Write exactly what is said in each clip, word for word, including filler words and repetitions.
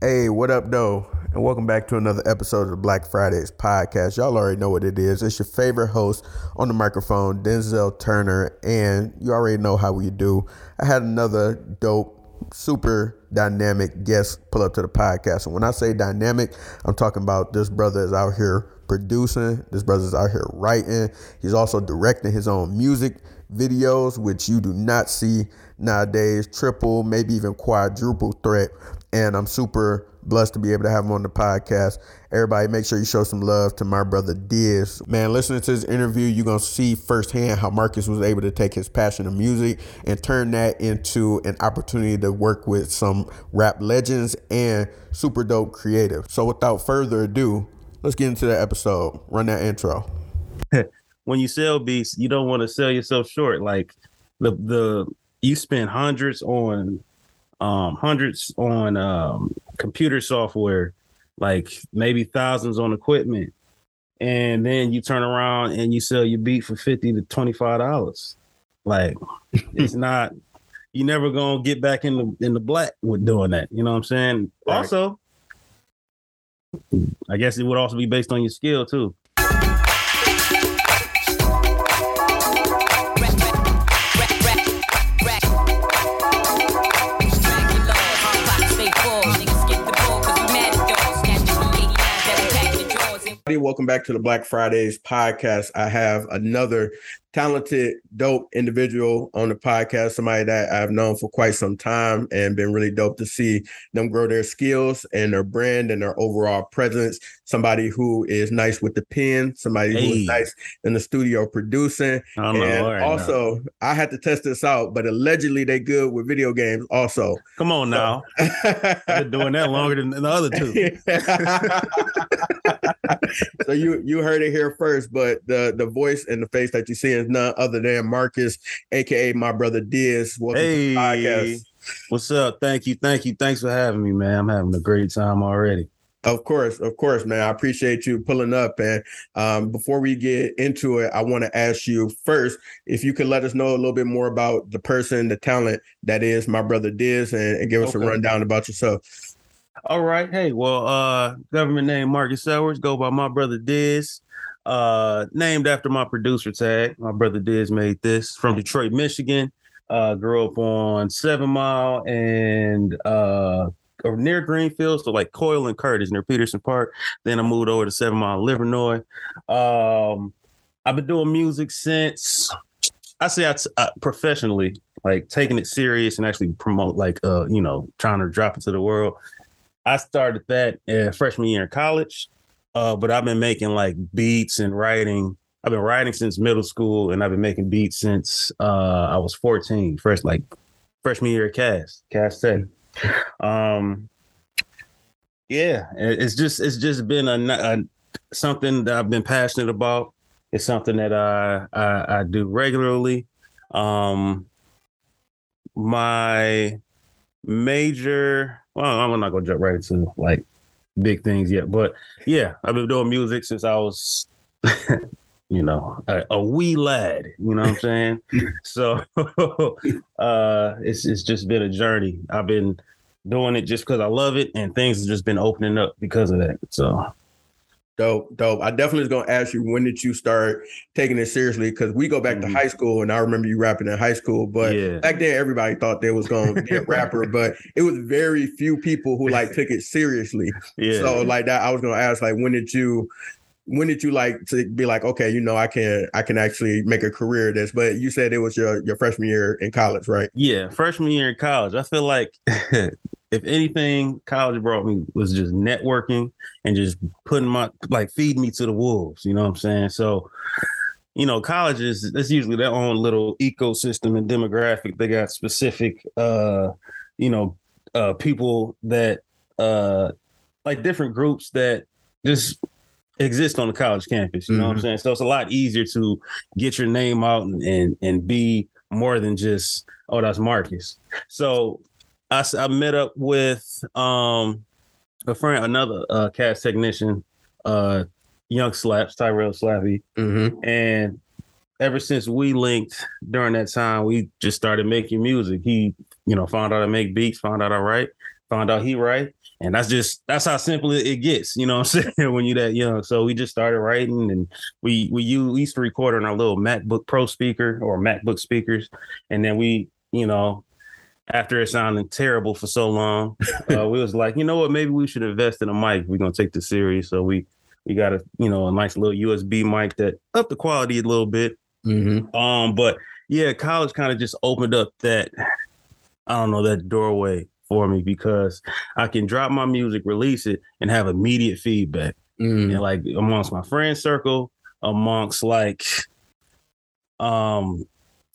Hey, what up, though? And welcome back to another episode of the Black Fridays podcast. Y'all already know what it is. It's your favorite host on the microphone, Denzel Turner, and you already know how we do. I had another dope, super dynamic guest pull up to the podcast. And when I say dynamic, I'm talking about this brother is out here producing. This brother is out here writing. He's also directing his own music videos, which you do not see nowadays. Triple, maybe even quadruple threat. And I'm super blessed to be able to have him on the podcast. Everybody, make sure you show some love to my brother Dizz. Man, listening to this interview, you're going to see firsthand how Marcus was able to take his passion of music and turn that into an opportunity to work with some rap legends and super dope creative. So without further ado, let's get into the episode. Run that intro. When you sell beats, you don't want to sell yourself short. Like the the you spend hundreds on um hundreds on um computer software, like maybe thousands on equipment, and then you turn around and you sell your beat for fifty to twenty-five dollars. Like it's not, you never gonna get back in the in the black with doing that, you know what I'm saying? Right. Also, I guess it would also be based on your skill too. Welcome back to the Black Fridays podcast. I have another talented, dope individual on the podcast, somebody that I've known for quite some time and been really dope to see them grow their skills and their brand and their overall presence. Somebody who is nice with the pen, somebody hey. who is nice in the studio producing. Oh, and Lord, also, no. I had to test this out, but allegedly they good with video games also. Come on now. So. I've been doing that longer than the other two. So you you heard it here first, but the, the voice and the face that you see is none other than Marcus, a k a. My Brother Dizz. Welcome hey. to the podcast. What's up? Thank you. Thank you. Thanks for having me, man. I'm having a great time already. Of course. Of course, man. I appreciate you pulling up. And um, before we get into it, I want to ask you first, if you could let us know a little bit more about the person, the talent that is My Brother Dizz, and, and give us okay. a rundown about yourself. All right. Hey, well, uh, government name Marcus Edwards, go by My Brother Dizz, uh, named after my producer tag. My brother Dizz made this, from Detroit, Michigan. Uh, grew up on Seven Mile and uh, or near Greenfield, so like Coyle and Curtis near Peterson Park. Then I moved over to Seven Mile, Livernois. Um, I've been doing music since, I say I t- uh, professionally, like taking it serious and actually promote, like, uh, you know, trying to drop it to the world. I started that uh, freshman year in college, uh, but I've been making like beats and writing. I've been writing since middle school, and I've been making beats since uh, I was fourteen, first like freshman year at Cass, Cass Tech. Um, yeah, it's just it's just been a, a something that I've been passionate about. It's something that I I, I do regularly. Um, my major. Well, I'm not going to jump right into like big things yet, but yeah, I've been doing music since I was, you know, a, a wee lad, you know what I'm saying? So uh, it's it's just been a journey. I've been doing it just because I love it, and things have just been opening up because of that. So. Dope, dope. I definitely was going to ask you, when did you start taking it seriously? Because we go back mm-hmm. to high school, and I remember you rapping in high school. But yeah. back then, everybody thought they was going to be a rapper, but it was very few people who like took it seriously. Yeah. So like that, I was going to ask, like, when did you, when did you like to be like, okay, you know, I can, I can actually make a career of this? But you said it was your your freshman year in college, right? Yeah, freshman year in college. I feel like. If anything, college brought me was just networking and just putting my, like, feed me to the wolves, you know what I'm saying? So, you know, colleges, that's usually their own little ecosystem and demographic. They got specific, uh, you know, uh, people that, uh, like, different groups that just exist on the college campus, you know mm-hmm. what I'm saying? So it's a lot easier to get your name out and, and, and be more than just, oh, that's Marcus. So, I, I met up with um, a friend, another uh, Cass technician, uh, Young Slaps, Tyrell Slappy. Mm-hmm. And ever since we linked during that time, we just started making music. He, you know, found out I make beats, found out I write. found out he right. And that's just, that's how simple it gets, you know what I'm saying, when you're that young. So we just started writing, and we we used to record on our little MacBook Pro speaker or MacBook speakers. And then we, you know, after it sounded terrible for so long, uh, we was like, you know what, maybe we should invest in a mic. We're going to take this serious. So we we got a, you know, a nice little U S B mic that upped the quality a little bit. Mm-hmm. Um, but yeah, college kind of just opened up that, I don't know, that doorway for me, because I can drop my music, release it, and have immediate feedback. Mm. And like amongst my friend circle, amongst like um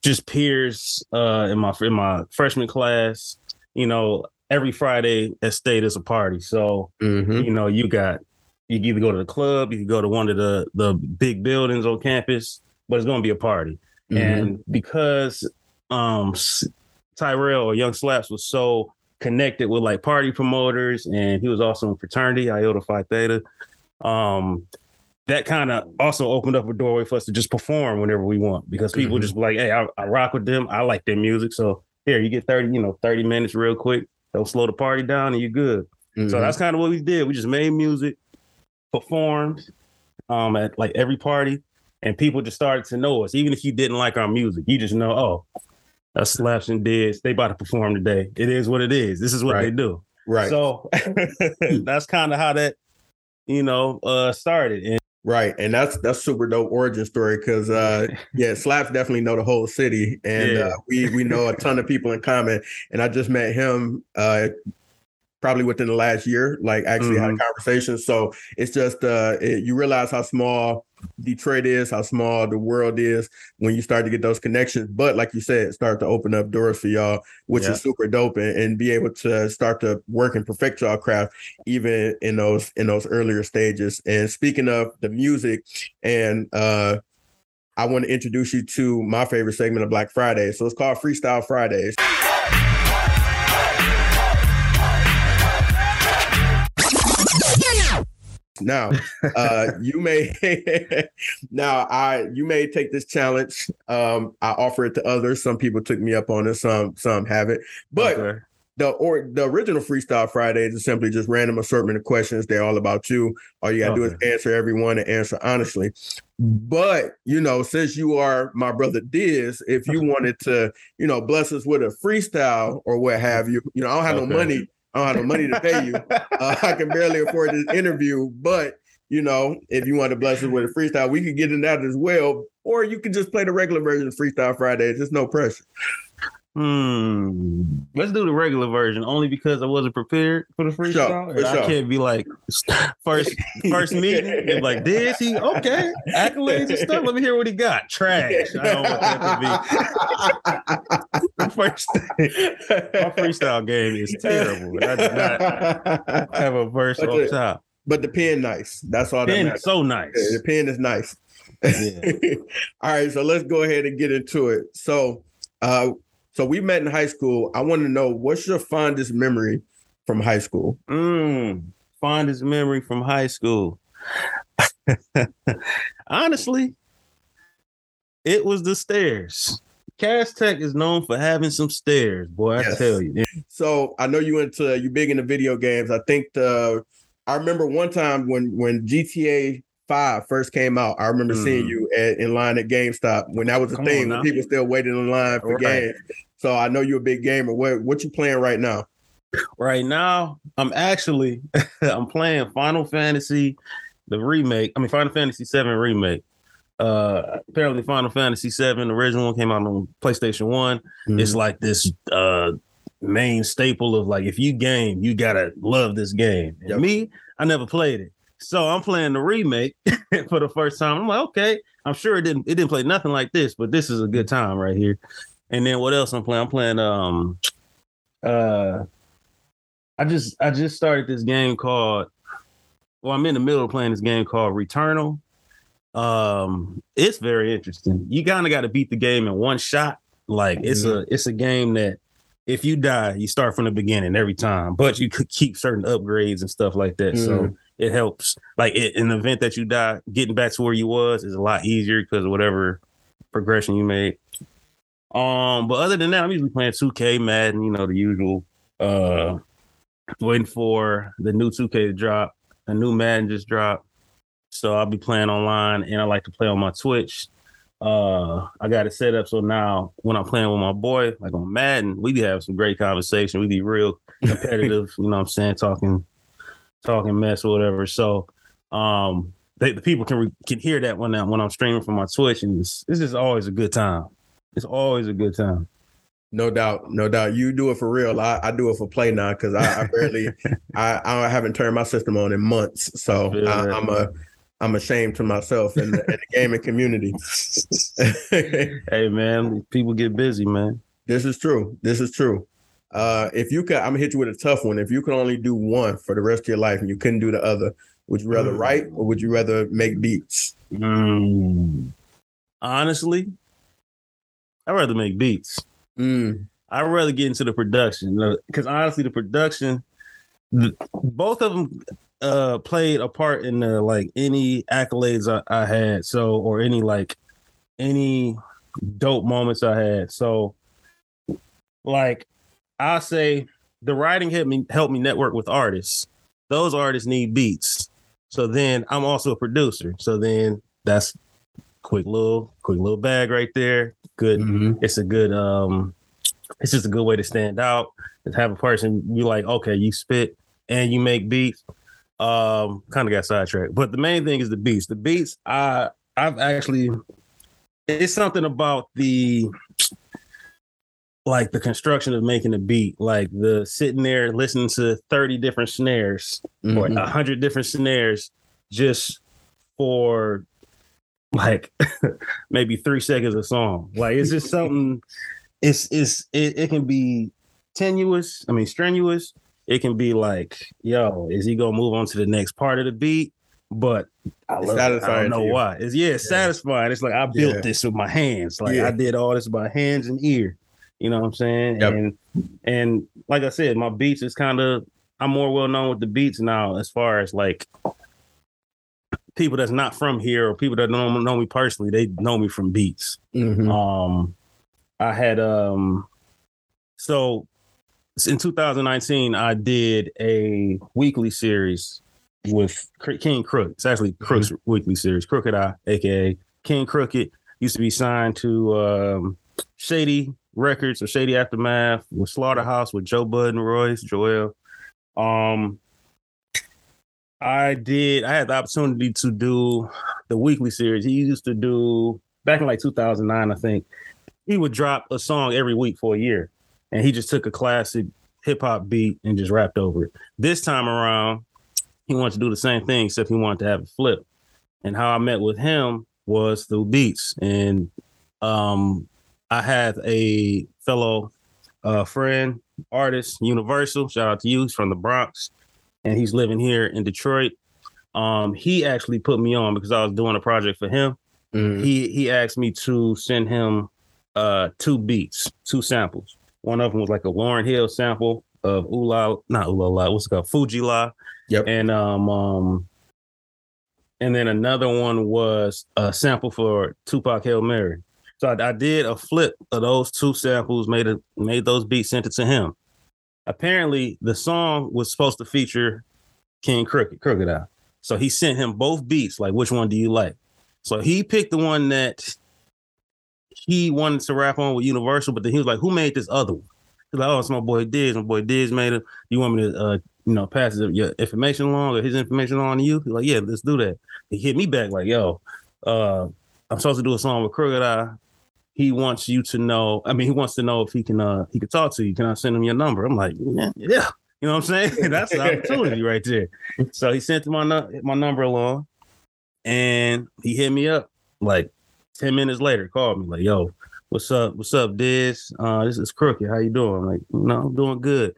just peers uh in my in my freshman class, you know, every Friday at State is a party. So mm-hmm. you know, you got you either go to the club, you can go to one of the the big buildings on campus, but it's gonna be a party. Mm-hmm. And because um Tyrell or Young Slaps was so connected with like party promoters, and he was also in fraternity Iota Phi Theta, um that kind of also opened up a doorway for us to just perform whenever we want, because people mm-hmm. just be like, hey, I, I rock with them, I like their music, so here you get thirty you know thirty minutes real quick, they'll slow the party down and you're good. Mm-hmm. So that's kind of what we did. We just made music, performed um at like every party, and people just started to know us. Even if you didn't like our music, you just know, oh, that's Slaps and Dizz. They about to perform today. It is what it is. This is what right. they do. Right. So that's kind of how that, you know, uh, started. And- right. And that's that's super dope origin story, because, uh, yeah, Slaps definitely know the whole city. And yeah. uh, we we know a ton of people in common. And I just met him uh, probably within the last year, like actually mm-hmm. had a conversation. So it's just uh, it, you realize how small Detroit is, how small the world is when you start to get those connections. But like you said, start to open up doors for y'all, which yeah. is super dope, and, and be able to start to work and perfect y'all craft even in those in those earlier stages. And speaking of the music, and uh I want to introduce you to my favorite segment of Black Friday. So it's called Freestyle Fridays. Now, uh, you may now I you may take this challenge. Um, I offer it to others. Some people took me up on it. Some some haven't. But okay. the or the original Freestyle Fridays is simply just random assortment of questions. They're all about you. All you gotta okay. do is answer everyone and answer honestly. But you know, since you are my brother Diz, if you wanted to, you know, bless us with a freestyle or what have you, you know, I don't have okay. no money. I don't have no money to pay you. Uh, I can barely afford this interview, but you know, if you want to bless us with a freestyle, we could get in that as well. Or you can just play the regular version of Freestyle Fridays. There's no pressure. Hmm. Let's do the regular version, only because I wasn't prepared for the freestyle. For sure, for sure. I can't be like first first meeting. Be like, did he? Okay, accolades and stuff. Let me hear what he got. Trash. I don't want that to be. First thing, my freestyle game is terrible. I do not have a verse but on the, top. But the pen nice. That's all. The pen that is so nice. The pen is nice. Yeah. All right, so let's go ahead and get into it. So, uh, so we met in high school. I want to know, what's your fondest memory from high school? Mm, fondest memory from high school. Honestly, it was the stairs. Cass Tech is known for having some stairs, boy. I yes. tell you. So I know you into you big into video games. I think the I remember one time when when G T A five first came out. I remember mm. seeing you at, in line at GameStop when that was a Come thing when people still waited in line for right. games. So I know you're a big gamer. What what you playing right now? Right now, I'm actually I'm playing Final Fantasy the remake. I mean Final Fantasy seven remake. Uh, apparently Final Fantasy seven, the original one, came out on PlayStation one. Mm-hmm. It's like this uh, main staple of like, if you game, you gotta love this game. Yep. Me, I never played it. So I'm playing the remake for the first time. I'm like, okay, I'm sure it didn't it didn't play nothing like this, but this is a good time right here. And then what else I'm playing? I'm playing um uh I just I just started this game called well, I'm in the middle of playing this game called Returnal. Um, it's very interesting. You kind of got to beat the game in one shot. Like it's mm-hmm. a it's a game that if you die, you start from the beginning every time. But you could keep certain upgrades and stuff like that. Mm-hmm. So it helps. Like it, in the event that you die, getting back to where you was is a lot easier because of whatever progression you made. Um, but other than that, I'm usually playing two K, Madden, you know, the usual. Uh, waiting for the new two K to drop. A new Madden just dropped. So I'll be playing online, and I like to play on my Twitch. Uh, I got it set up so now when I'm playing with my boy, like on Madden, we be having some great conversation. We be real competitive, you know what I'm saying, talking talking mess or whatever. So um, they, the people can re- can hear that when, I, when I'm streaming from my Twitch, and it's, it's just always a good time. It's always a good time. No doubt, no doubt. You do it for real. I, I do it for play now because I, I barely, I, I haven't turned my system on in months. So yeah. I, I'm a, I'm ashamed to myself and the, the gaming community. Hey man, people get busy, man. This is true. This is true. Uh, if you could, I'm gonna hit you with a tough one. If you could only do one for the rest of your life and you couldn't do the other, would you rather mm. write or would you rather make beats? Mm. Honestly, I'd rather make beats. Mm. I'd rather get into the production because honestly, the production, the, both of them uh, played a part in the, like any accolades I, I had, so or any like any dope moments I had. So, like I say, the writing helped me helped me network with artists. Those artists need beats. So then I'm also a producer. So then that's quick little quick little bag right there. Good. Mm-hmm. It's a good, um, it's just a good way to stand out and have a person be like, okay, you spit and you make beats. Um, kind of got sidetracked, but the main thing is the beats. The beats, I, I've actually, it's something about the, like the construction of making a beat, like the sitting there listening to thirty different snares mm-hmm. or a hundred different snares just for like maybe three seconds a song. Like it's just something it's it's it, it can be tenuous. I mean strenuous. It can be like, yo, is he gonna move on to the next part of the beat? But I, love it. I don't know why. It's yeah, it's yeah. satisfying. It's like I built yeah. this with my hands. Like yeah. I did all this with my hands and ear. You know what I'm saying? Yep. And and like I said, my beats is kind of I'm more well known with the beats now as far as like people that's not from here or people that don't know me personally, they know me from beats. Mm-hmm. Um, I had, um, so in two thousand nineteen, I did a weekly series with King Crooked. It's actually Crook's mm-hmm. weekly series, Crooked Eye, A K A King Crooked, used to be signed to um, Shady Records or Shady Aftermath with Slaughterhouse with Joe Budden, Royce, Joel. Um, I did. I had the opportunity to do the weekly series. He used to do back in like two thousand nine, I think. He would drop a song every week for a year, and he just took a classic hip hop beat and just rapped over it. This time around, he wanted to do the same thing, except he wanted to have a flip. And how I met with him was through beats, and um, I had a fellow uh, friend, artist, Universal. Shout out to you, he's from the Bronx. And he's living here in Detroit. Um, he actually put me on because I was doing a project for him. Mm. He he asked me to send him uh, two beats, two samples. One of them was like a Lauryn Hill sample of Ula, not Ula La, what's it called? Fuji La. Yep. And um, um, and then another one was a sample for Tupac Hail Mary. So I, I did a flip of those two samples, made a, made those beats, sent it to him. Apparently, the song was supposed to feature King Crooked, Crooked Eye. So he sent him both beats, like, which one do you like? So he picked the one that he wanted to rap on with Universal, but then he was like, who made this other one? He's like, oh, it's my boy Dizz. My boy Dizz made it. You want me to, uh, you know, pass your information along or his information along to you? He's like, yeah, let's do that. He hit me back like, yo, uh, I'm supposed to do a song with Crooked Eye. He wants you to know. I mean, he wants to know if he can uh, he can talk to you. Can I send him your number? I'm like, yeah, yeah. You know what I'm saying? That's an opportunity right there. So he sent my nu- my number along, and he hit me up like ten minutes later. Called me like, "Yo, what's up? What's up, Diz? Uh, this is Crooked. How you doing?" I'm like, "No, I'm doing good."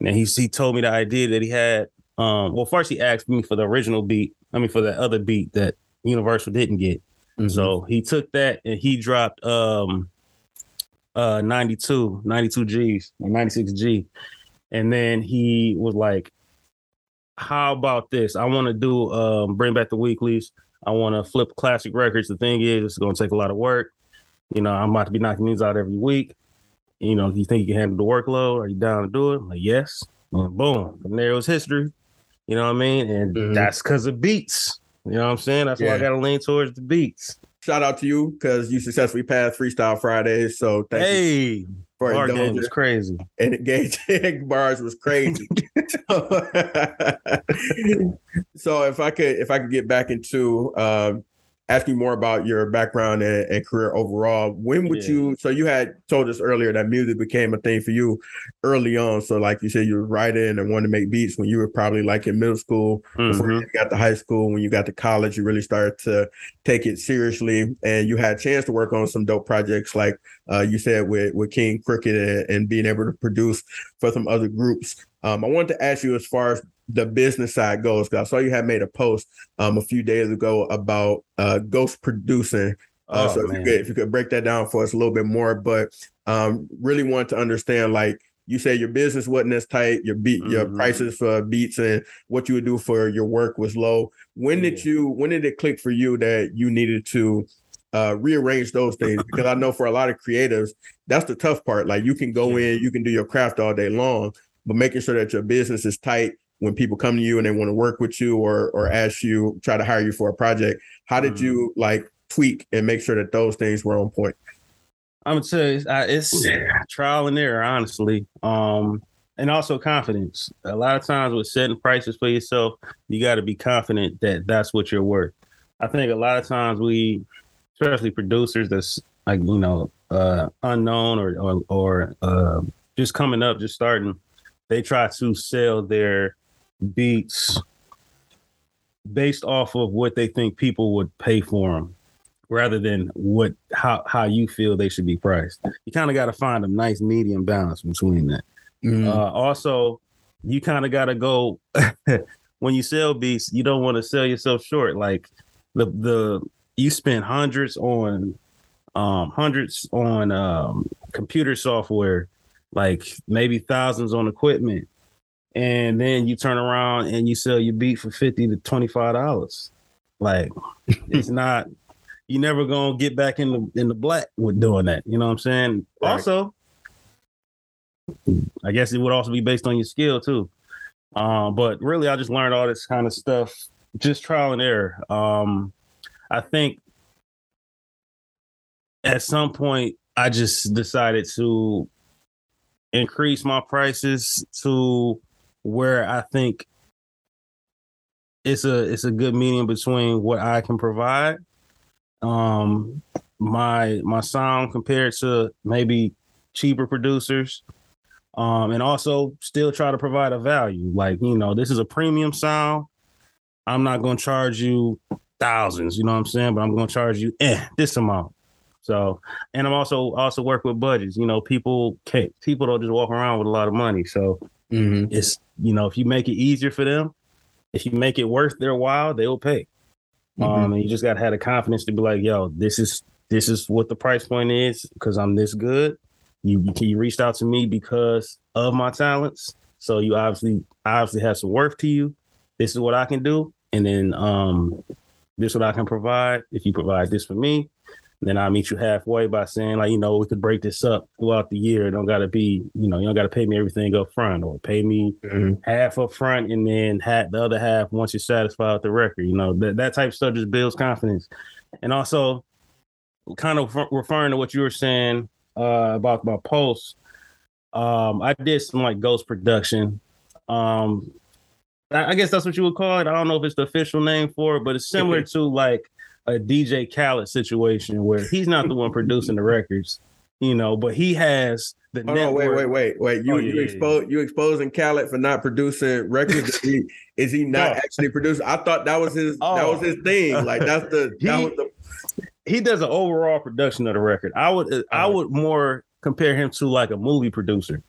And then he he told me the idea that he had. Um, well, first he asked me for the original beat. I mean, for that other beat that Universal didn't get. Mm-hmm. So he took that and he dropped um, uh, ninety-two G's or ninety-six G. And then he was like, how about this? I want to do um, bring back the weeklies. I want to flip classic records. The thing is, it's going to take a lot of work. You know, I'm about to be knocking these out every week. You know, do you think you can handle the workload? Are you down to do it? I'm like, yes. And boom, from there it was history. You know what I mean? And mm-hmm. that's because of beats. You know what I'm saying? That's yeah. why I got to lean towards the beats. Shout out to you because you successfully passed Freestyle Fridays. So thank hey, you. Hey, bar game was crazy. And engaging bars was crazy. so, so if I could, if I could get back into uh, asking more about your background and, and career overall, when would yeah. you? So you had told us earlier that music became a thing for you early on. So like you said, you were writing and wanted to make beats when you were probably like in middle school, mm-hmm. before you got to high school. When you got to college, you really started to take it seriously, and you had a chance to work on some dope projects, like uh, you said with with King Crooked and, and being able to produce for some other groups. Um, I wanted to ask you as far as the business side goes, because I saw you had made a post um, a few days ago about uh, ghost producing. Uh, oh, so if you, could, if you could break that down for us a little bit more, but um, really wanted to understand, like you said, your business wasn't as tight, your beat, mm-hmm. your prices for beats and what you would do for your work was low. When yeah. did you? When did it click for you that you needed to Uh, rearrange those things? Because I know for a lot of creatives, that's the tough part. Like you can go in, you can do your craft all day long, but making sure that your business is tight when people come to you and they want to work with you or or ask you, try to hire you for a project. How did you like tweak and make sure that those things were on point? I'm gonna tell you, it's trial and error, honestly, um, and also confidence. A lot of times with setting prices for yourself, you got to be confident that that's what you're worth. I think a lot of times we, especially producers that's like, you know, uh, unknown or or, or uh, just coming up, just starting, they try to sell their beats based off of what they think people would pay for them rather than what how, how you feel they should be priced. You kind of got to find a nice medium balance between that. Mm-hmm. Uh, also, you kind of got to go when you sell beats, you don't want to sell yourself short. Like the the You spend hundreds on um, hundreds on um, computer software, like maybe thousands on equipment. And then you turn around and you sell your beat for fifty to twenty-five dollars. Like it's not, you never gonna get back in the, in the black with doing that. You know what I'm saying? Right. Also, I guess it would also be based on your skill too. Um, but really, I just learned all this kind of stuff, just trial and error. Um, I think at some point I just decided to increase my prices to where I think it's a it's a good medium between what I can provide, um, my my sound compared to maybe cheaper producers, um, and also still try to provide a value. Like, you know, this is a premium sound. I'm not going to charge you thousands, you know what I'm saying? But I'm going to charge you eh, this amount. So, and I'm also also work with budgets. You know, people can't, people don't just walk around with a lot of money. So mm-hmm. it's, you know, if you make it easier for them, if you make it worth their while, they will pay. Mm-hmm. Um, and you just got to have the confidence to be like, yo, this is this is what the price point is because I'm this good. You, you reached out to me because of my talents. So you obviously, obviously have some worth to you. This is what I can do. And then, um, this is what I can provide. If you provide this for me, then I'll meet you halfway by saying, like, you know, we could break this up throughout the year. It don't got to be, you know, you don't got to pay me everything up front or pay me mm-hmm. half up front and then half, the other half once you're satisfied with the record. You know, that, that type of stuff just builds confidence. And also kind of re- referring to what you were saying uh, about my posts, um, I did some like ghost production. Um I guess that's what you would call it. I don't know if it's the official name for it, but it's similar to like a D J Khaled situation where he's not the one producing the records, you know, but he has the oh, network. Wait, wait, wait, wait. You, oh, yeah, you, yeah, expo- yeah. you exposing Khaled for not producing records? Is he, is he not no. actually producing? I thought that was his oh. that was his thing. Like that's the he, that was the he does an overall production of the record. I would uh, I would more compare him to like a movie producer.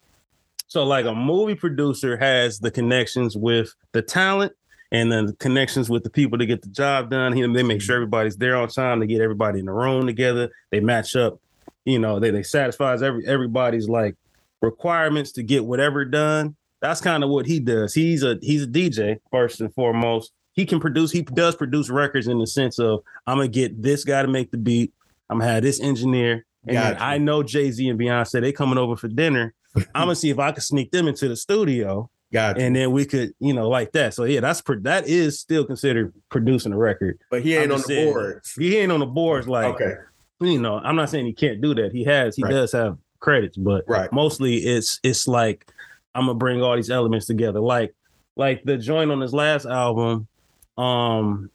So like a movie producer has the connections with the talent and then the connections with the people to get the job done. He, they make sure everybody's there on time. They get everybody in the room together. They match up, you know, they, they satisfies every, everybody's like requirements to get whatever done. That's kind of what he does. He's a, he's a D J first and foremost. He can produce, he does produce records in the sense of I'm going to get this guy to make the beat. I'm going to have this engineer. And gotcha. I know Jay-Z and Beyonce, they coming over for dinner. I'm going to see if I can sneak them into the studio Gotcha. And then we could, you know, like that. So yeah, that's pro- that is still considered producing a record. But he ain't on the boards. He ain't on the boards. Like, okay, you know, I'm not saying he can't do that. He has, he right. does have credits, but right. mostly it's it's like I'm gonna bring all these elements together. Like, like the joint on his last album, um,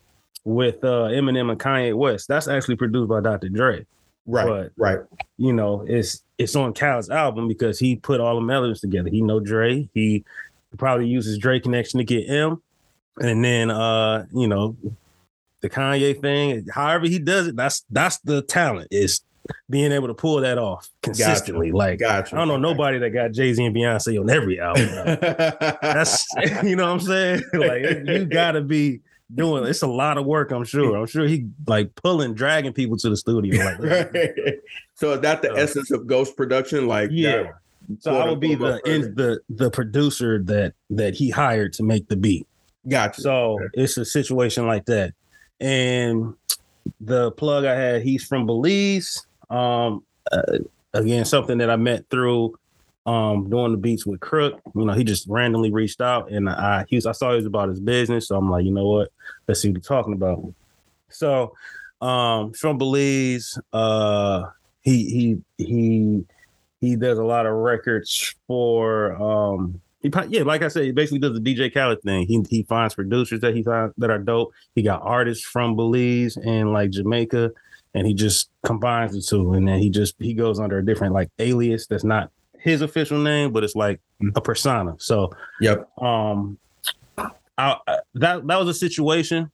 with uh, Eminem and Kanye West. That's actually produced by Doctor Dre. Right, but, right. You know, it's it's on Kyle's album because he put all the melodies together. He know Dre. He probably uses Dre connection to get M, and then uh, you know, the Kanye thing. However he does it, that's that's the talent, is being able to pull that off consistently. Gotcha. Like gotcha. I don't know nobody that got Jay-Z and Beyonce on every album. That's you know what I'm saying. Like you gotta be. Doing it's a lot of work, I'm sure. I'm sure he like pulling, dragging people to the studio. Like, right. So is that the uh, essence of ghost production? Like, yeah. That, so I would be the in, the the producer that that he hired to make the beat. Gotcha. So okay. It's a situation like that. And the plug I had, he's from Belize. Um, uh, again, something that I met through um doing the beats with Crook. You know, he just randomly reached out, and I he was, I saw he was about his business, so I'm like, you know what, let's see what he's talking about. So um from Belize, uh he he he he does a lot of records for um he, yeah like I said, he basically does the D J Khaled thing. He he finds producers that he finds that are dope. He got artists from Belize and like Jamaica, and he just combines the two, and then he just he goes under a different like alias that's not his official name, but it's like a persona. So, yep. Um, I, I, that that was a situation.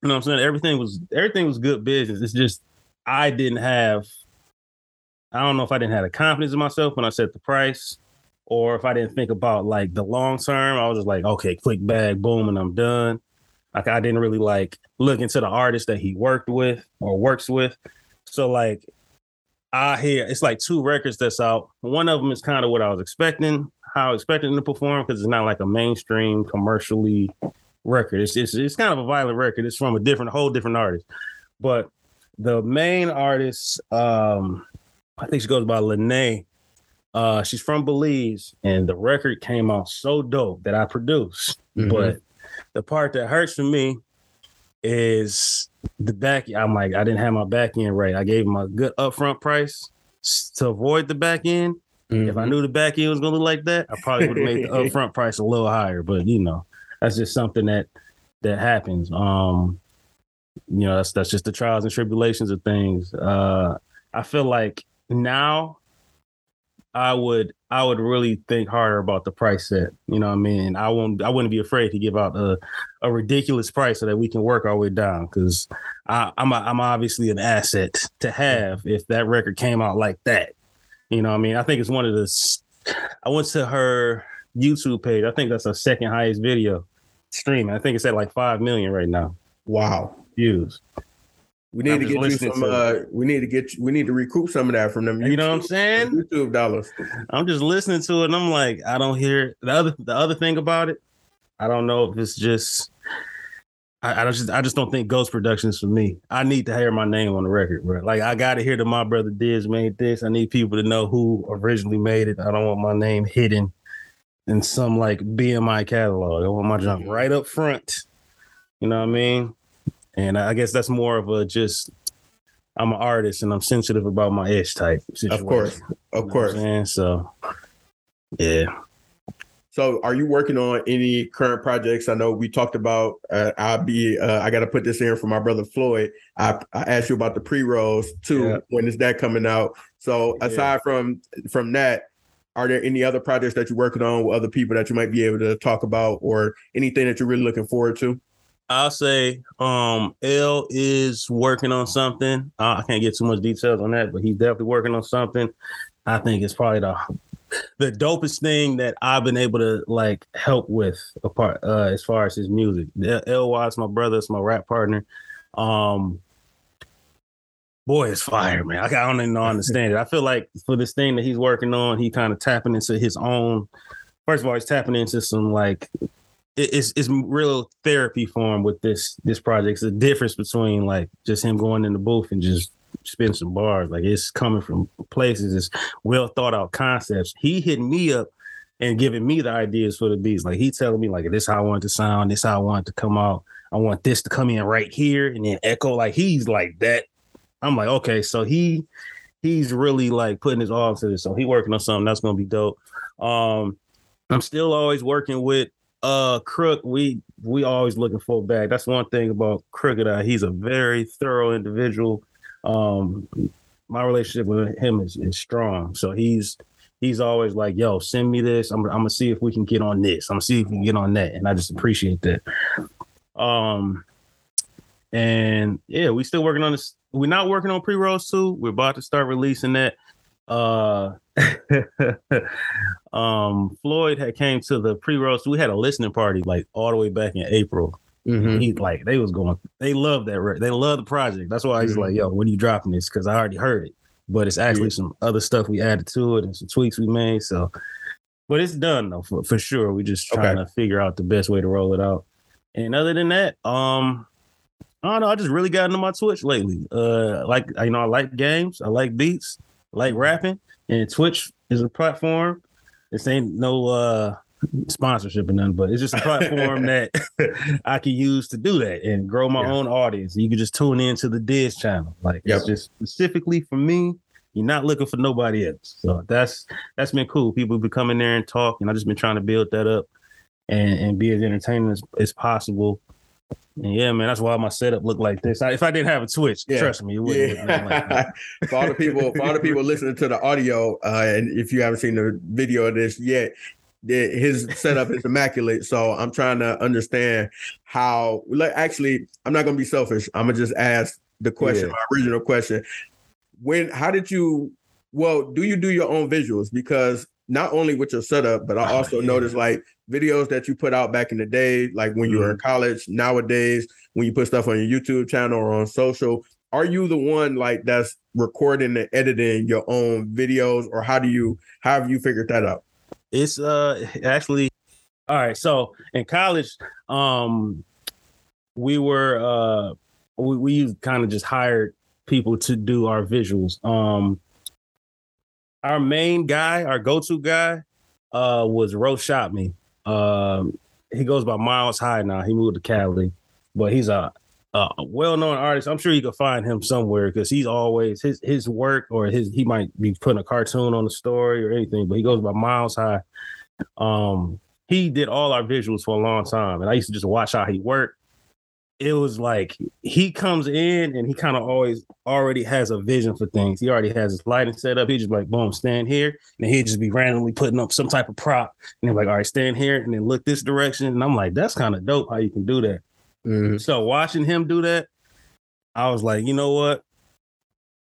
You know what I'm saying? Everything was everything was good business. It's just I didn't have. I don't know if I didn't have the confidence in myself when I set the price, or if I didn't think about like the long term. I was just like, okay, quick bag, boom, and I'm done. Like I didn't really like look into the artist that he worked with or works with. So like. I hear it's like two records that's out. One of them is kind of what I was expecting, how I expected them to perform, because it's not like a mainstream commercially record. It's, it's it's kind of a violent record. It's from a different, whole different artist. But the main artist, um, I think she goes by Linnea. Uh, she's from Belize, and the record came out so dope that I produced. Mm-hmm. But the part that hurts for me is the back. I'm like, I didn't have my back end right. I gave him a good upfront price to avoid the back end. Mm-hmm. If I knew the back end was going to look like that, I probably would have made the upfront price a little higher. But you know, that's just something that that happens. Um, you know, that's that's just the trials and tribulations of things. Uh, I feel like now I would I would really think harder about the price set. You know what I mean? I won't I wouldn't be afraid to give out a, a ridiculous price so that we can work our way down, because I'm a, I'm obviously an asset to have if that record came out like that. You know what I mean? I think it's one of the I went to her YouTube page. I think that's her second highest video streaming. I think it's at like five million right now. Wow. Views. We need I'm to get you some. To uh, we need to get. You, we need to recoup some of that from them. YouTube, you know what I'm saying? YouTube dollars. I'm just listening to it, and I'm like, I don't hear the other. The other thing about it, I don't know if it's just. I, I don't just. I just don't think Ghost Productions for me. I need to hear my name on the record, bro. Like I got to hear that My Brother Dizz made this. I need people to know who originally made it. I don't want my name hidden in some like B M I catalog. I want my jump right up front. You know what I mean? And I guess that's more of a just, I'm an artist and I'm sensitive about my ish type situation. Of course, of you know course. And so, yeah. So are you working on any current projects? I know we talked about, uh, I'll be, uh, I got to put this in for my brother Floyd. I, I asked you about the pre-rolls too. Yeah. When is that coming out? So aside yeah. from from that, are there any other projects that you're working on with other people that you might be able to talk about, or anything that you're really looking forward to? I'll say um, L is working on something. Uh, I can't get too much details on that, but he's definitely working on something. I think it's probably the the dopest thing that I've been able to like help with apart uh, as far as his music. L Watts, my brother, it's my rap partner. Um, boy, it's fire, man. I, I don't even know, understand it. I feel like for this thing that he's working on, he kind of tapping into his own. First of all, he's tapping into some like. It's it's real therapy for him with this this project. It's the difference between like just him going in the booth and just spinning some bars. Like it's coming from places. It's well thought out concepts. He hit me up and giving me the ideas for the beats. Like, he telling me, like, this is how I want it to sound, this is how I want it to come out. I want this to come in right here and then echo. Like, he's like that. I'm like, okay, so he he's really like putting his all to this. So he working on something that's gonna be dope. Um, I'm still always working with uh Crook. We we always looking for back. That's one thing about Crooked Eye. He's a very thorough individual. Um, my relationship with him is, is strong. So he's he's always like, yo, send me this. I'm I'm gonna see if we can get on this. I'm gonna see if we can get on that. And I just appreciate that. Um, and yeah, we still working on this. We're not working on pre-rolls too. We're about to start releasing that. Uh, um, Floyd had came to the pre-rolls. We had a listening party like all the way back in April. Mm-hmm. He like, they was going, they love that record. They love the project. That's why he's mm-hmm. like, yo, when you dropping this? Cause I already heard it, but it's actually yeah. some other stuff we added to it and some tweaks we made. So, but it's done though, for, for sure. We're just trying okay. to figure out the best way to roll it out. And other than that, um, I don't know. I just really got into my Twitch lately. Uh, like, you know, I like games. I like beats. I like rapping. And Twitch is a platform. This ain't no uh, sponsorship or nothing, but it's just a platform that I can use to do that and grow my yeah. own audience. You can just tune into the Dizz channel. Like, yep. it's just specifically for me. You're not looking for nobody else. So that's that's been cool. People be coming there and talk, and I've just been trying to build that up. And, and be as entertaining as, as possible. And yeah, man, that's why my setup looked like this. I, if I didn't have a Twitch, yeah. trust me, it wouldn't yeah. look nothing like that. For all the people, for all the people listening to the audio, uh, and if you haven't seen the video of this yet, his setup is immaculate. So I'm trying to understand how. Like, actually, I'm not going to be selfish. I'm gonna just ask the question, yeah. my original question. When? How did you? Well, do you do your own visuals? Because not only with your setup, but I also oh, yeah. noticed like videos that you put out back in the day, like when you mm-hmm. were in college, nowadays, when you put stuff on your YouTube channel or on social, are you the one like that's recording and editing your own videos, or how do you, how have you figured that out? It's uh actually, all right. So in college, um, we were, uh, we, we kind of just hired people to do our visuals. Um, Our main guy, our go-to guy, uh, was Royce da five nine. Um, he goes by Miles High now. He moved to Cali, but he's a, a well-known artist. I'm sure you can find him somewhere because he's always his his work or his he might be putting a cartoon on the story or anything. But he goes by Miles High. Um, he did all our visuals for a long time, and I used to just watch how he worked. It was like he comes in and he kind of always already has a vision for things. He already has his lighting set up. He just like, boom, stand here. And he'd just be randomly putting up some type of prop. And they're like, all right, stand here and then look this direction. And I'm like, that's kind of dope how you can do that. Mm-hmm. So watching him do that, I was like, you know what?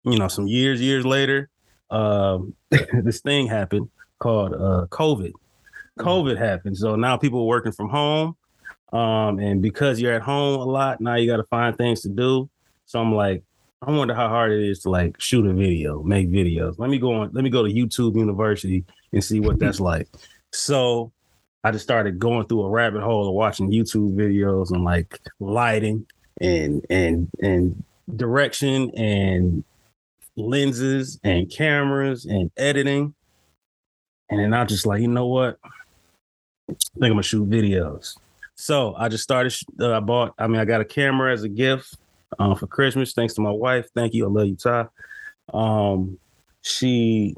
You know, some years, years later, um, this thing happened called uh, COVID. Mm-hmm. COVID happened. So now people are working from home. Um, and because you're at home a lot, now you got to find things to do. So I'm like, I wonder how hard it is to like shoot a video, make videos. Let me go on, let me go to YouTube University and see what that's like. So I just started going through a rabbit hole of watching YouTube videos on like lighting and, and, and direction and lenses and cameras and editing. And then I just like, you know what? I think I'm gonna shoot videos. So I just started, uh, I bought, I mean, I got a camera as a gift uh, for Christmas. Thanks to my wife. Thank you. I love you, Ty. Um, she,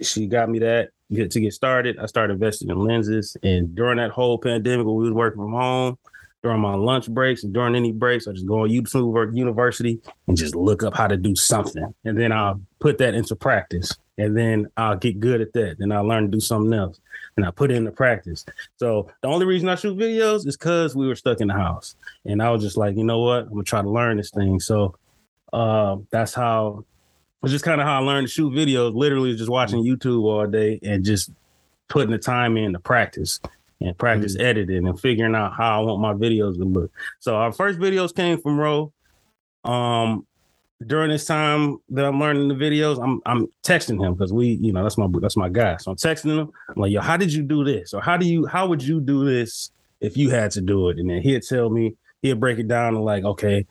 she got me that to get started. I started investing in lenses. And during that whole pandemic, when we was working from home, during my lunch breaks and during any breaks, I just go on YouTube or University and just look up how to do something. And then I'll put that into practice. And then I'll get good at that. Then I'll learn to do something else. And I put it into practice. So the only reason I shoot videos is because we were stuck in the house. And I was just like, you know what? I'm going to try to learn this thing. So uh, that's how, it's just kind of how I learned to shoot videos, literally just watching YouTube all day and just putting the time in to practice and practice mm-hmm. editing and figuring out how I want my videos to look. So our first videos came from Ro. Um, During this time that I'm learning the videos, I'm I'm texting him because we, you know, that's my that's my guy. So I'm texting him. I'm like, yo, how did you do this? Or how do you how would you do this if you had to do it? And then he'd tell me, he'd break it down and like, okay,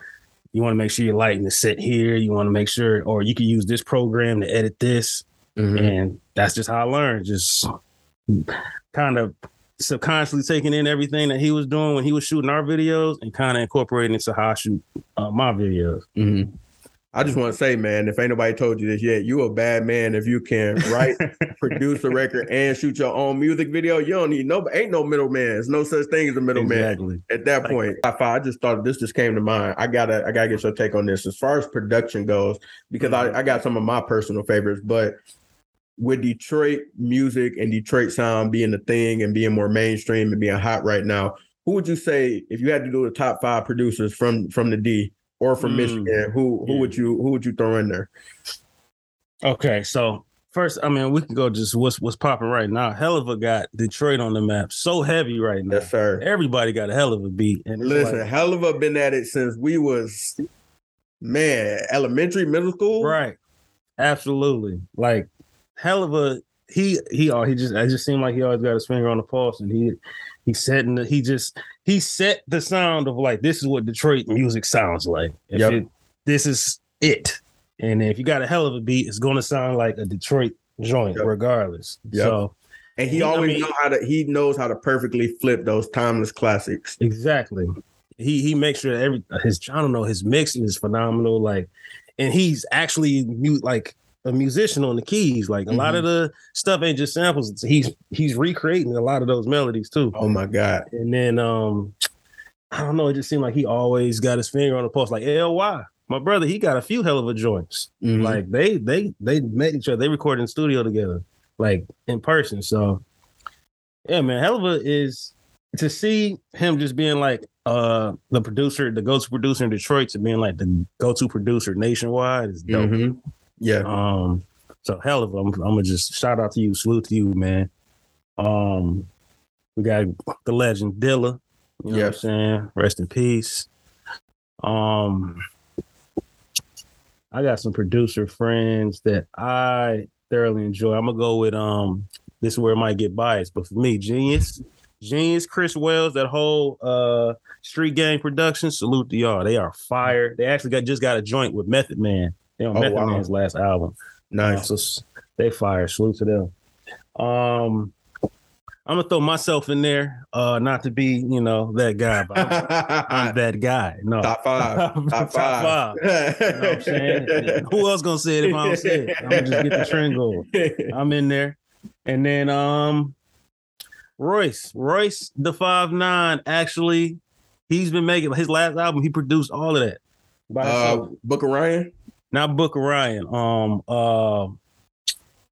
you want to make sure your lighting is set here. You want to make sure, or you can use this program to edit this. Mm-hmm. And that's just how I learned. Just kind of subconsciously taking in everything that he was doing when he was shooting our videos and kind of incorporating into how I shoot uh, my videos. Mm-hmm. I just want to say, man, if ain't nobody told you this yet, you a bad man if you can write, produce a record, and shoot your own music video. You don't need no, ain't no middleman. There's no such thing as a middleman. Exactly. At that point, I, I just thought this just came to mind. I gotta, I gotta get your take on this as far as production goes, because I, I got some of my personal favorites. But with Detroit music and Detroit sound being the thing and being more mainstream and being hot right now, who would you say, if you had to do the top five producers from from the D? Or from mm. Michigan, who who yeah. would you who would you throw in there? Okay, so first, I mean, we can go just what's what's popping right now. Hell of a got Detroit on the map so heavy right now. Yes, sir. Everybody got a hell of a beat. And listen, like, hell of a been at it since we was man elementary, middle school, right? Absolutely, like hell of a he he. Oh, he just I just seemed like he always got his finger on the pulse, and he. He set in the, he just he set the sound of like this is what Detroit music sounds like. If yep. it, this is it, and if you got a hell of a beat, it's gonna sound like a Detroit joint yep. regardless. Yep. So, and he, he always I mean, know how to he knows how to perfectly flip those timeless classics. Exactly. He he makes sure every his I don't know his mixing is phenomenal. Like, and he's actually like a musician on the keys. Like a mm-hmm. lot of the stuff ain't just samples. He's he's recreating a lot of those melodies too. Oh my God. And then um I don't know, it just seemed like he always got his finger on the pulse. Like L Y, my brother, he got a few hell of a joints. Mm-hmm. Like they they they met each other, they recorded in the studio together, like in person. So yeah, man, hell of a is to see him just being like uh the producer, the go-to producer in Detroit to being like the go-to producer nationwide is dope. Mm-hmm. Yeah. Um, so hell of a, I'm, I'm gonna just shout out to you, salute to you, man. Um, we got the legend Dilla. You know yes. what I'm saying? Rest in peace. Um, I got some producer friends that I thoroughly enjoy. I'm gonna go with um. This is where it might get biased, but for me, Genius, Genius, Chris Wells, that whole uh Street Gang production. Salute to y'all. They are fire. They actually got just got a joint with Method Man. They on oh, Method wow. Man's last album. Nice. Um, so they fire. Salute to them. Um, I'm going to throw myself in there, uh, not to be, you know, that guy, but I'm, I'm that guy. No. Top five. Top, Top five. five. You know what I'm saying? Who else going to say it if I don't say it? I'm going to just get the trend going. I'm in there. And then um, Royce. Royce da five nine, actually, he's been making his last album. He produced all of that. Uh, Booker Ryan? Not Booker Ryan. Um, uh, hold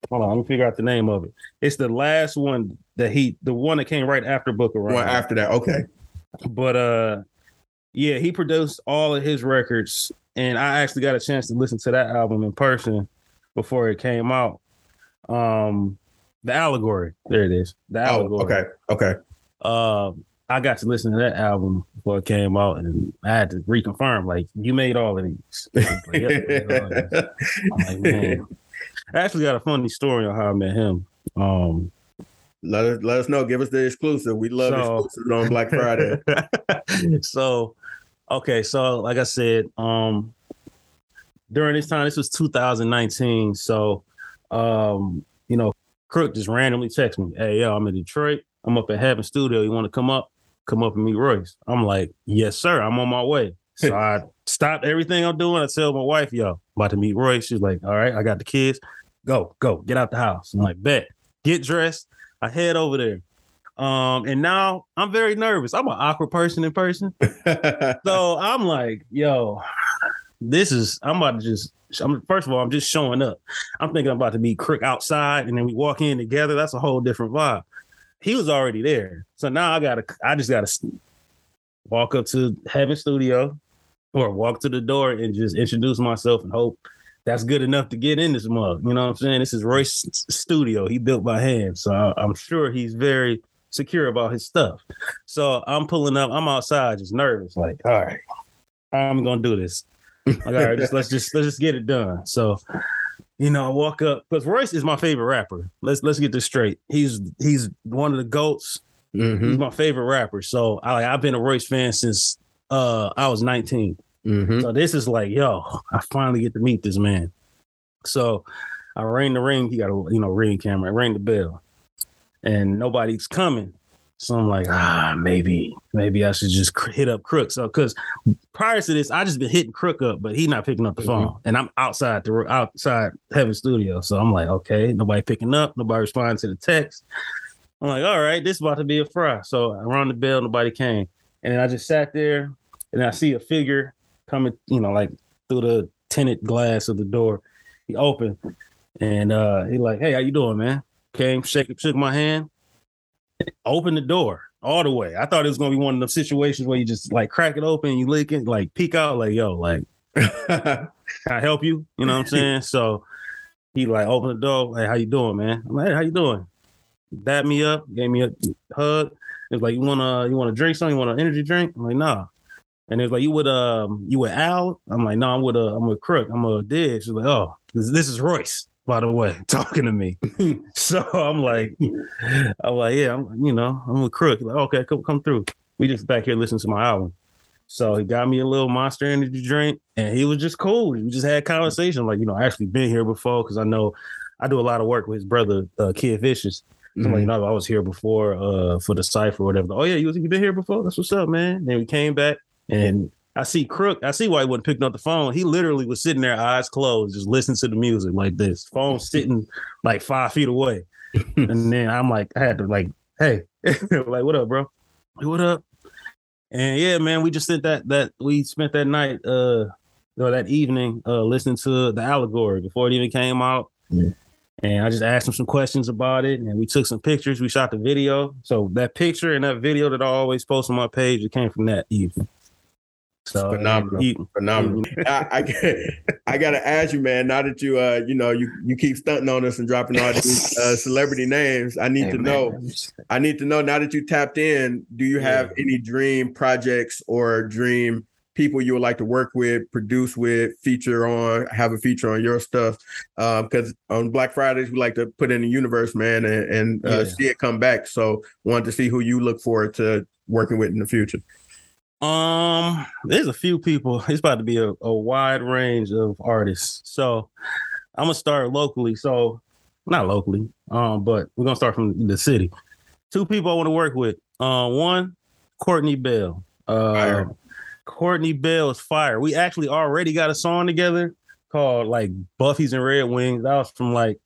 on, let me figure out the name of it. It's the last one that he, the one that came right after Booker Ryan. Well, after that, okay. But uh, yeah, he produced all of his records, and I actually got a chance to listen to that album in person before it came out. Um, The Allegory. There it is. The Allegory. Oh, okay, okay. Uh, I got to listen to that album before it came out, and I had to reconfirm, like, you made all of these. Like, yeah, I'm like, man. I actually got a funny story on how I met him. Um, let us let us know. Give us the exclusive. We love so, exclusives on Black Friday. So, okay, so like I said, um, during this time, this was two thousand nineteen. So, um, you know, Crook just randomly texted me, "Hey, yo, I'm in Detroit. I'm up at Heaven Studio. You want to come up? Come up and meet Royce." I'm like, "Yes, sir. I'm on my way." So I stopped everything I'm doing. I tell my wife, "Yo, about to meet Royce." She's like, "All right, I got the kids. Go, go, get out the house." I'm like, "Bet." Get dressed. I head over there. Um, and now I'm very nervous. I'm an awkward person in person. So I'm like, "Yo, this is, I'm about to just, I'm, first of all, I'm just showing up. I'm thinking I'm about to meet Crook outside and then we walk in together. That's a whole different vibe." He was already there. So now I gotta, I just gotta walk up to Heaven Studio or walk to the door and just introduce myself and hope that's good enough to get in this mug. You know what I'm saying? This is Royce's studio. He built by hand. So I, I'm sure he's very secure about his stuff. So I'm pulling up, I'm outside, just nervous. Like, all right, I'm gonna do this. Like, all right, just, let's just let's just get it done. So you know, I walk up because Royce is my favorite rapper. Let's let's get this straight. He's he's one of the GOATs. Mm-hmm. He's my favorite rapper. So I like I've been a Royce fan since uh, I was nineteen. Mm-hmm. So this is like, yo, I finally get to meet this man. So I rang the ring. He got a you know ring camera. I rang the bell. and nobody's coming. So I'm like, ah, maybe, maybe I should just hit up Crook. So, because prior to this, I just been hitting Crook up, but he not picking up the phone, mm-hmm. and I'm outside the outside Heaven Studio. So I'm like, okay, nobody picking up, nobody responding to the text. I'm like, all right, this is about to be a fry. So I rang the bell, nobody came, and then I just sat there, and I see a figure coming, you know, like through the tinted glass of the door. He opened, and uh, he like, hey, how you doing, man? Came, shake, shook my hand. Open the door all the way. I thought it was gonna be one of those situations where you just like crack it open, and you lick it, like peek out, like yo, like can I help you? You know what I'm saying? So he like opened the door, like how you doing, man? I'm like, hey, how you doing? Dab me up, gave me a hug. It was like, you wanna you wanna drink something? You want an energy drink? I'm like, nah. And it was like, you with um you with Al? I'm like, no, nah, I'm with a I'm with Crook. I'm a Dizz. She's like, oh, this, this is Royce, by the way, talking to me. So I'm like, I'm like, yeah, I'm, you know, I'm a Crook. Like, okay, come, come through. We just back here listening to my album. So he got me a little Monster Energy drink, and he was just cool. We just had conversation. Like, you know, I actually been here before because I know I do a lot of work with his brother, uh, Kid Vicious. So mm-hmm. like, you know, I was here before uh, for the cypher or whatever. Like, oh, yeah, you was, you been here before? That's what's up, man. Then we came back, and I see Crook. I see why he wasn't picking up the phone. He literally was sitting there, eyes closed, just listening to the music like this. Phone sitting like five feet away. And then I'm like, I had to like, hey, like, what up, bro? What up? And yeah, man, we just sent that that we spent that night uh, or that evening uh, listening to The Allegory before it even came out. Yeah. And I just asked him some questions about it, and we took some pictures. We shot the video. So that picture and that video that I always post on my page, it came from that evening. So, phenomenal, he, phenomenal. He, I, I, I gotta ask you, man. Now that you, uh, you know, you, you keep stunting on us and dropping all these uh, celebrity names, I need hey, to man. know. I need to know. Now that you tapped in, do you have yeah. any dream projects or dream people you would like to work with, produce with, feature on, have a feature on your stuff? Because uh, on Black Fridays we like to put in the universe, man, and, and uh, yeah. see it come back. So, wanted to see who you look forward to working with in the future. Um, there's a few people. It's about to be a, a wide range of artists. So I'm gonna start locally. So not locally, um, but we're gonna start from the city. Two people I want to work with. Uh, one, Courtney Bell. Uh, fire. Courtney Bell is fire. We actually already got a song together called like Buffy's and Red Wings. That was from like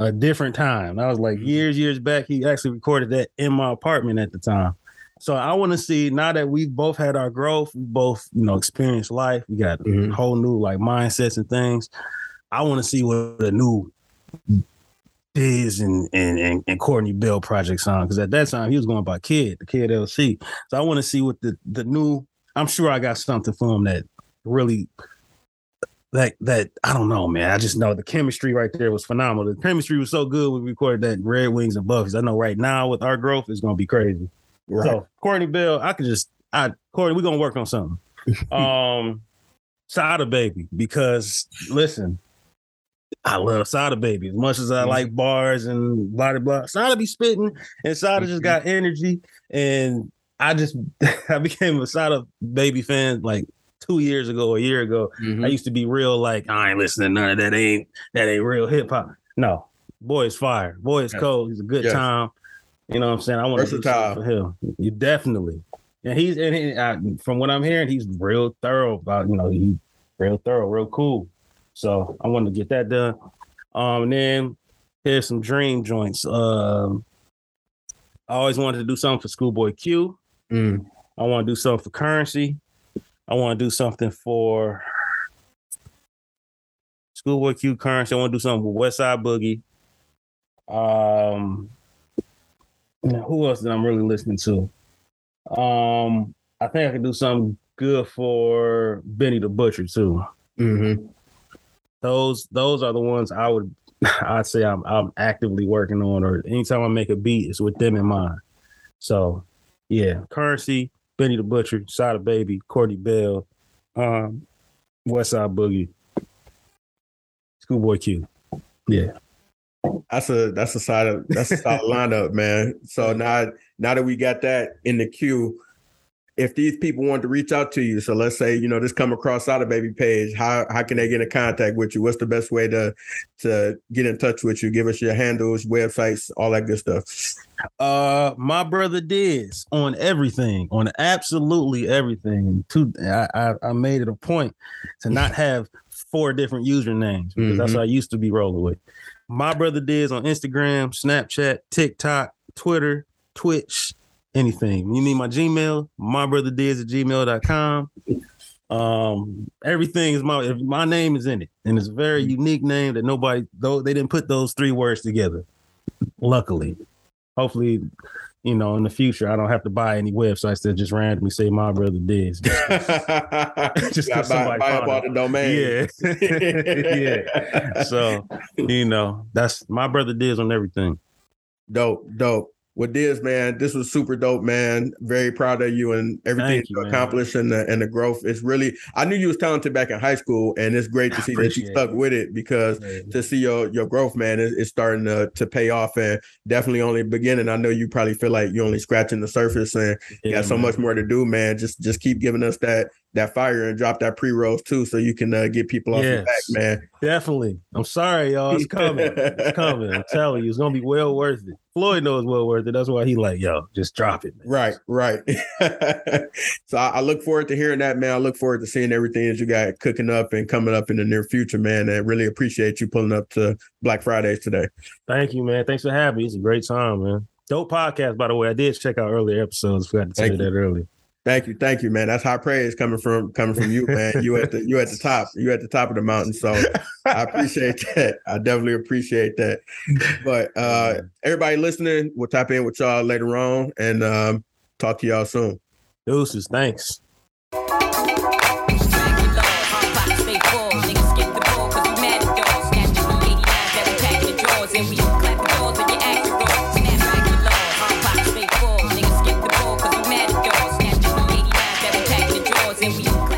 a different time. That was like years, years back. He actually recorded that in my apartment at the time. So I want to see, now that we both had our growth, we both, you know, experienced life. We got mm-hmm. whole new like mindsets and things. I want to see what the new Dizz and, and, and, and Courtney Bell project sound. Because at that time, he was going by Kid, the Kid L C. So I want to see what the, the new, I'm sure I got something for him that really, that, that, I don't know, man. I just know the chemistry right there was phenomenal. The chemistry was so good when we recorded that Red Wings and Buffs. I know right now with our growth, it's going to be crazy. Right. So Courtney Bell, I could just, I Courtney, we're gonna work on something. Um, Sada Baby, because listen, I love Sada Baby as much as I mm-hmm. like bars and blah blah blah. Sada be spitting, and Sada mm-hmm. just got energy, and I just I became a Sada Baby fan like two years ago, a year ago. Mm-hmm. I used to be real like I ain't listening to none of that. Ain't that ain't real hip hop? No, boy is fire. Boy is yes. cold. He's a good yes. time. You know what I'm saying? I want Versatile. to do something for him. You definitely. And he's and he, I, from what I'm hearing, he's real thorough about, you know, he real thorough, real cool. So I wanted to get that done. Um, and then here's some dream joints. Um, I always wanted to do something for Schoolboy Q. Mm. I want to do something for Currency. I want to do something for Schoolboy Q, Currency. I want to do something with Westside Boogie. Um. Now, who else that I'm really listening to? Um, I think I could do something good for Benny the Butcher too. Mm-hmm. Those those are the ones I would I'd say I'm I'm actively working on. Or anytime I make a beat, it's with them in mind. So yeah, Currency, Benny the Butcher, Sada Baby, Courtney Bell, um, Westside Boogie, Schoolboy Q. Yeah. That's a that's a side of that's a solid lineup, man. So now now that we got that in the queue, if these people wanted to reach out to you, so let's say, you know, this come across Sada Baby page, how how can they get in contact with you? What's the best way to to get in touch with you? Give us your handles, websites, all that good stuff. Uh, My Brother Dizz on everything, on absolutely everything. Two, I, I, I made it a point to not have four different usernames, because mm-hmm. that's what I used to be rolling with. My Brother Dizz on Instagram, Snapchat, TikTok, Twitter, Twitch, anything. You need my Gmail, my brother dizz at gmail dot com. Um, everything is my, my name is in it. And it's a very unique name that nobody, though they didn't put those three words together. Luckily. Hopefully, you know, in the future, I don't have to buy any websites that just randomly say My Brother Dizz. Just because somebody buy up all the domain. Yeah. Yeah. So, you know, that's My Brother Dizz on everything. Dope, dope. Well, Diz, man, this was super dope, man. Very proud of you and everything you, you accomplished and the, and the growth. It's really, I knew you was talented back in high school, and it's great to see that you stuck it. with it, because man. to see your, your growth, man, is, is starting to, to pay off, and definitely only beginning. I know you probably feel like you're only scratching the surface, and yeah, you got so man. much more to do, man. Just just keep giving us that that fire and drop that pre-rolls too, so you can uh, get people off yes, your back, man. Definitely. I'm sorry, y'all. It's coming. It's coming. I'm telling you, it's gonna be well worth it. Floyd knows well worth it. That's why he like, yo, just drop it, man. Right, right. So I, I look forward to hearing that, man. I look forward to seeing everything that you got cooking up and coming up in the near future, man. And really appreciate you pulling up to Black Fridays today. Thank you, man. Thanks for having me. It's a great time, man. Dope podcast, by the way. I did check out earlier episodes. Forgot to tell you that earlier. Thank you, thank you, man. That's high praise coming from coming from you, man. You at the you at the top, you at the top of the mountain. So I appreciate that. I definitely appreciate that. But uh, everybody listening, we'll tap in with y'all later on, and um, talk to y'all soon. Deuces, thanks. Thank you.